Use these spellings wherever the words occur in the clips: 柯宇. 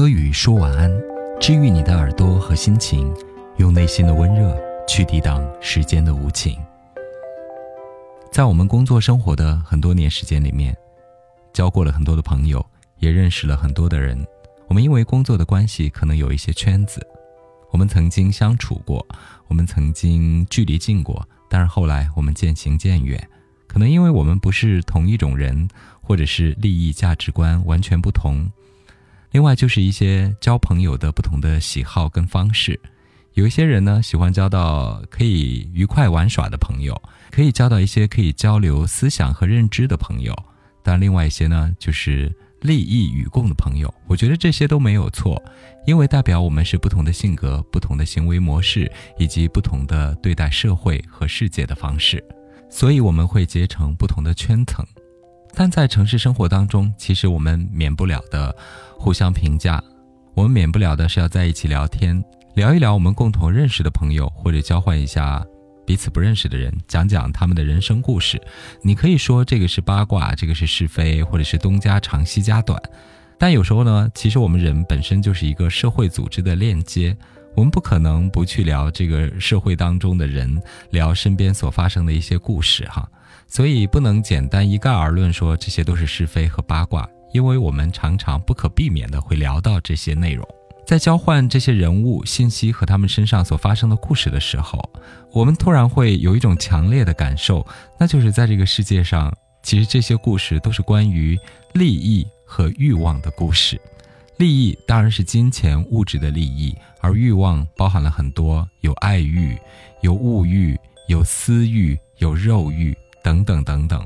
柯宇说晚安，治愈你的耳朵和心情，用内心的温热去抵挡时间的无情。在我们工作生活的很多年时间里面，交过了很多的朋友，也认识了很多的人。我们因为工作的关系，可能有一些圈子，我们曾经相处过，我们曾经距离近过，但是后来我们渐行渐远。可能因为我们不是同一种人，或者是利益价值观完全不同。另外就是一些交朋友的不同的喜好跟方式。有一些人呢，喜欢交到可以愉快玩耍的朋友，可以交到一些可以交流思想和认知的朋友，但另外一些呢，就是利益与共的朋友。我觉得这些都没有错，因为代表我们是不同的性格、不同的行为模式，以及不同的对待社会和世界的方式，所以我们会结成不同的圈层。但在城市生活当中，其实我们免不了的互相评价，我们免不了的是要在一起聊天，聊一聊我们共同认识的朋友，或者交换一下彼此不认识的人，讲讲他们的人生故事。你可以说这个是八卦，这个是是非，或者是东家长西家短。但有时候呢，其实我们人本身就是一个社会组织的链接，我们不可能不去聊这个社会当中的人，聊身边所发生的一些故事哈。所以不能简单一概而论说这些都是是非和八卦，因为我们常常不可避免的会聊到这些内容。在交换这些人物信息和他们身上所发生的故事的时候，我们突然会有一种强烈的感受，那就是在这个世界上，其实这些故事都是关于利益和欲望的故事。利益当然是金钱物质的利益，而欲望包含了很多，有爱欲，有物欲，有私欲，有肉欲等等等等。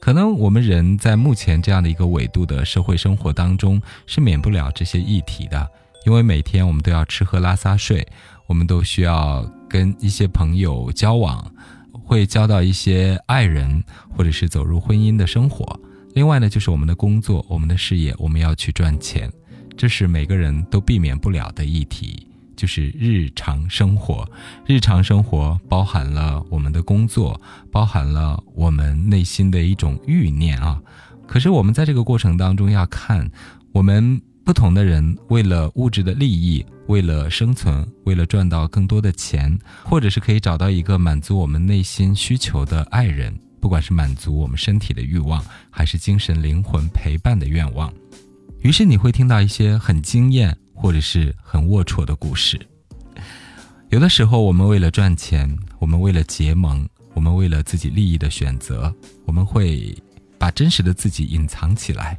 可能我们人在目前这样的一个纬度的社会生活当中，是免不了这些议题的。因为每天我们都要吃喝拉撒睡，我们都需要跟一些朋友交往，会交到一些爱人，或者是走入婚姻的生活。另外呢，就是我们的工作，我们的事业，我们要去赚钱，这是每个人都避免不了的议题，就是日常生活。日常生活包含了我们的工作，包含了我们内心的一种欲念啊。可是我们在这个过程当中要看，我们不同的人为了物质的利益，为了生存，为了赚到更多的钱，或者是可以找到一个满足我们内心需求的爱人，不管是满足我们身体的欲望，还是精神灵魂陪伴的愿望。于是你会听到一些很惊艳或者是很龌龊的故事。有的时候我们为了赚钱，我们为了结盟，我们为了自己利益的选择，我们会把真实的自己隐藏起来，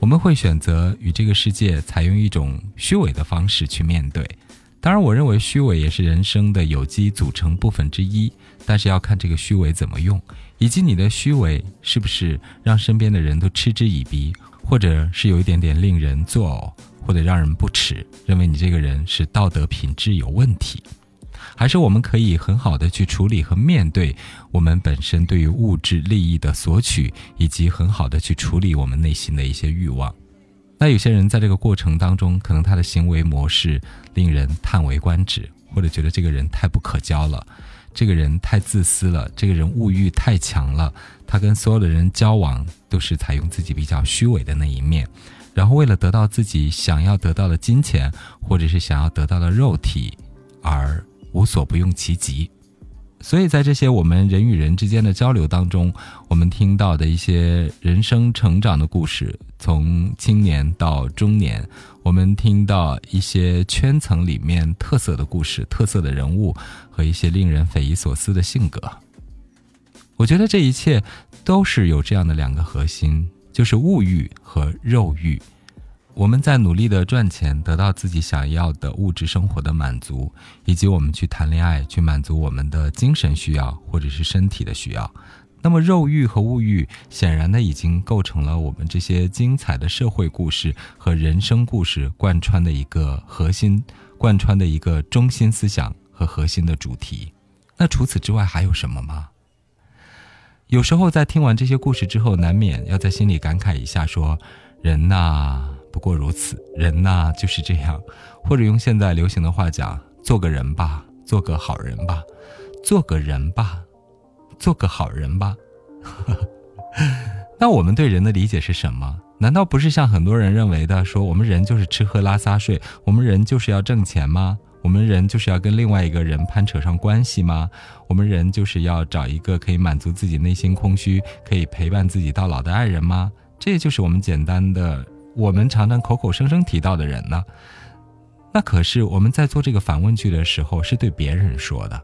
我们会选择与这个世界采用一种虚伪的方式去面对。当然我认为虚伪也是人生的有机组成部分之一，但是要看这个虚伪怎么用，以及你的虚伪是不是让身边的人都嗤之以鼻，或者是有一点点令人作呕，或者让人不齿，认为你这个人是道德品质有问题。还是我们可以很好的去处理和面对我们本身对于物质利益的索取，以及很好的去处理我们内心的一些欲望。那有些人在这个过程当中，可能他的行为模式令人叹为观止，或者觉得这个人太不可交了，这个人太自私了，这个人物欲太强了，他跟所有的人交往都是采用自己比较虚伪的那一面，然后为了得到自己想要得到的金钱，或者是想要得到的肉体，而无所不用其极。所以在这些我们人与人之间的交流当中，我们听到的一些人生成长的故事，从青年到中年，我们听到一些圈层里面特色的故事，特色的人物，和一些令人匪夷所思的性格。我觉得这一切都是有这样的两个核心，就是物欲和肉欲。我们在努力的赚钱，得到自己想要的物质生活的满足，以及我们去谈恋爱，去满足我们的精神需要，或者是身体的需要。那么肉欲和物欲显然的已经构成了我们这些精彩的社会故事和人生故事贯穿的一个核心，贯穿的一个中心思想和核心的主题。那除此之外还有什么吗？有时候在听完这些故事之后，难免要在心里感慨一下，说人呐，不过如此，人呐，就是这样。或者用现在流行的话讲，做个人吧，做个好人吧，做个人吧，做个好人吧那我们对人的理解是什么？难道不是像很多人认为的说，我们人就是吃喝拉撒睡，我们人就是要挣钱吗？我们人就是要跟另外一个人攀扯上关系吗？我们人就是要找一个可以满足自己内心空虚，可以陪伴自己到老的爱人吗？这就是我们简单的，我们常常口口声声提到的人呢。那可是我们在做这个反问句的时候，是对别人说的，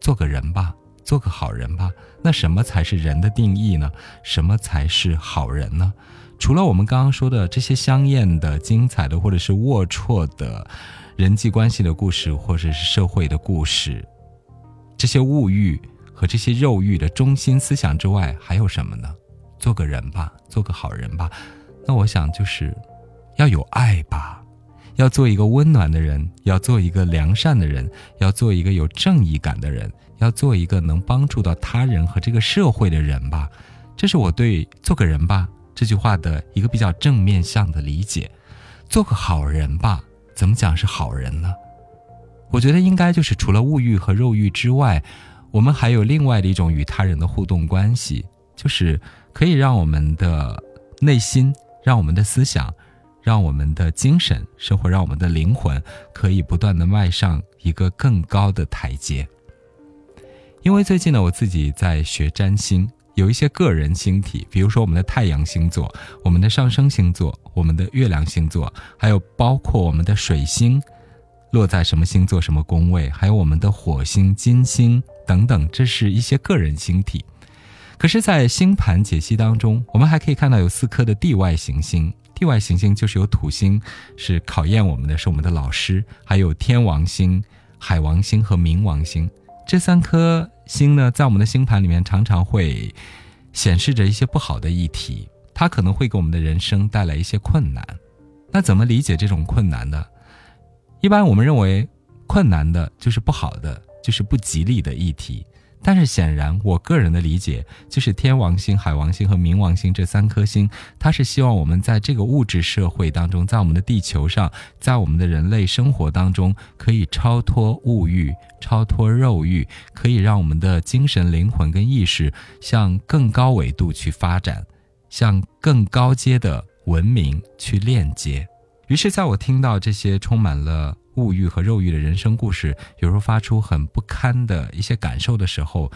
做个人吧，做个好人吧。那什么才是人的定义呢？什么才是好人呢？除了我们刚刚说的这些香艳的、精彩的，或者是龌龊的人际关系的故事，或者是社会的故事，这些物欲和这些肉欲的中心思想之外，还有什么呢？做个人吧，做个好人吧。那我想就是要有爱吧，要做一个温暖的人，要做一个良善的人，要做一个有正义感的人，要做一个能帮助到他人和这个社会的人吧。这是我对做个人吧这句话的一个比较正面向的理解。做个好人吧，怎么讲是好人呢？我觉得应该就是除了物欲和肉欲之外，我们还有另外的一种与他人的互动关系，就是可以让我们的内心，让我们的思想，让我们的精神生活，让我们的灵魂可以不断地迈上一个更高的台阶。因为最近呢，我自己在学占星，有一些个人星体，比如说我们的太阳星座，我们的上升星座，我们的月亮星座，还有包括我们的水星落在什么星座什么宫位，还有我们的火星、金星等等，这是一些个人星体。可是在星盘解析当中，我们还可以看到有4颗的地外行星。地外行星就是有土星是考验我们的，是我们的老师，还有天王星、海王星和冥王星。这3颗星呢，在我们的星盘里面常常会显示着一些不好的议题，它可能会给我们的人生带来一些困难。那怎么理解这种困难呢？一般我们认为困难的就是不好的，就是不吉利的议题。但是显然我个人的理解就是天王星、海王星和冥王星这3颗星，它是希望我们在这个物质社会当中，在我们的地球上，在我们的人类生活当中，可以超脱物欲，超脱肉欲，可以让我们的精神、灵魂跟意识向更高维度去发展，向更高阶的文明去链接。于是在我听到这些充满了物欲和肉欲的人生故事，有时候发出很不堪的一些感受的时候，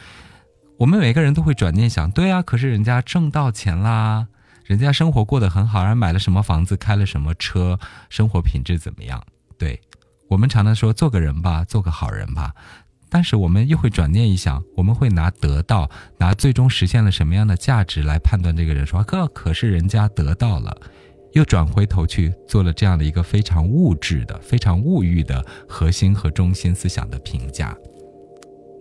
我们每个人都会转念想，对啊，可是人家挣到钱啦，人家生活过得很好，然后买了什么房子，开了什么车，生活品质怎么样。对，我们常常说做个人吧，做个好人吧，但是我们又会转念一想，我们会拿得到，拿最终实现了什么样的价值来判断这个人，说可是人家得到了，又转回头去做了这样的一个非常物质的、非常物欲的核心和中心思想的评价。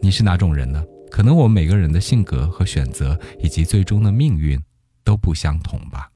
你是哪种人呢？可能我们每个人的性格和选择以及最终的命运都不相同吧。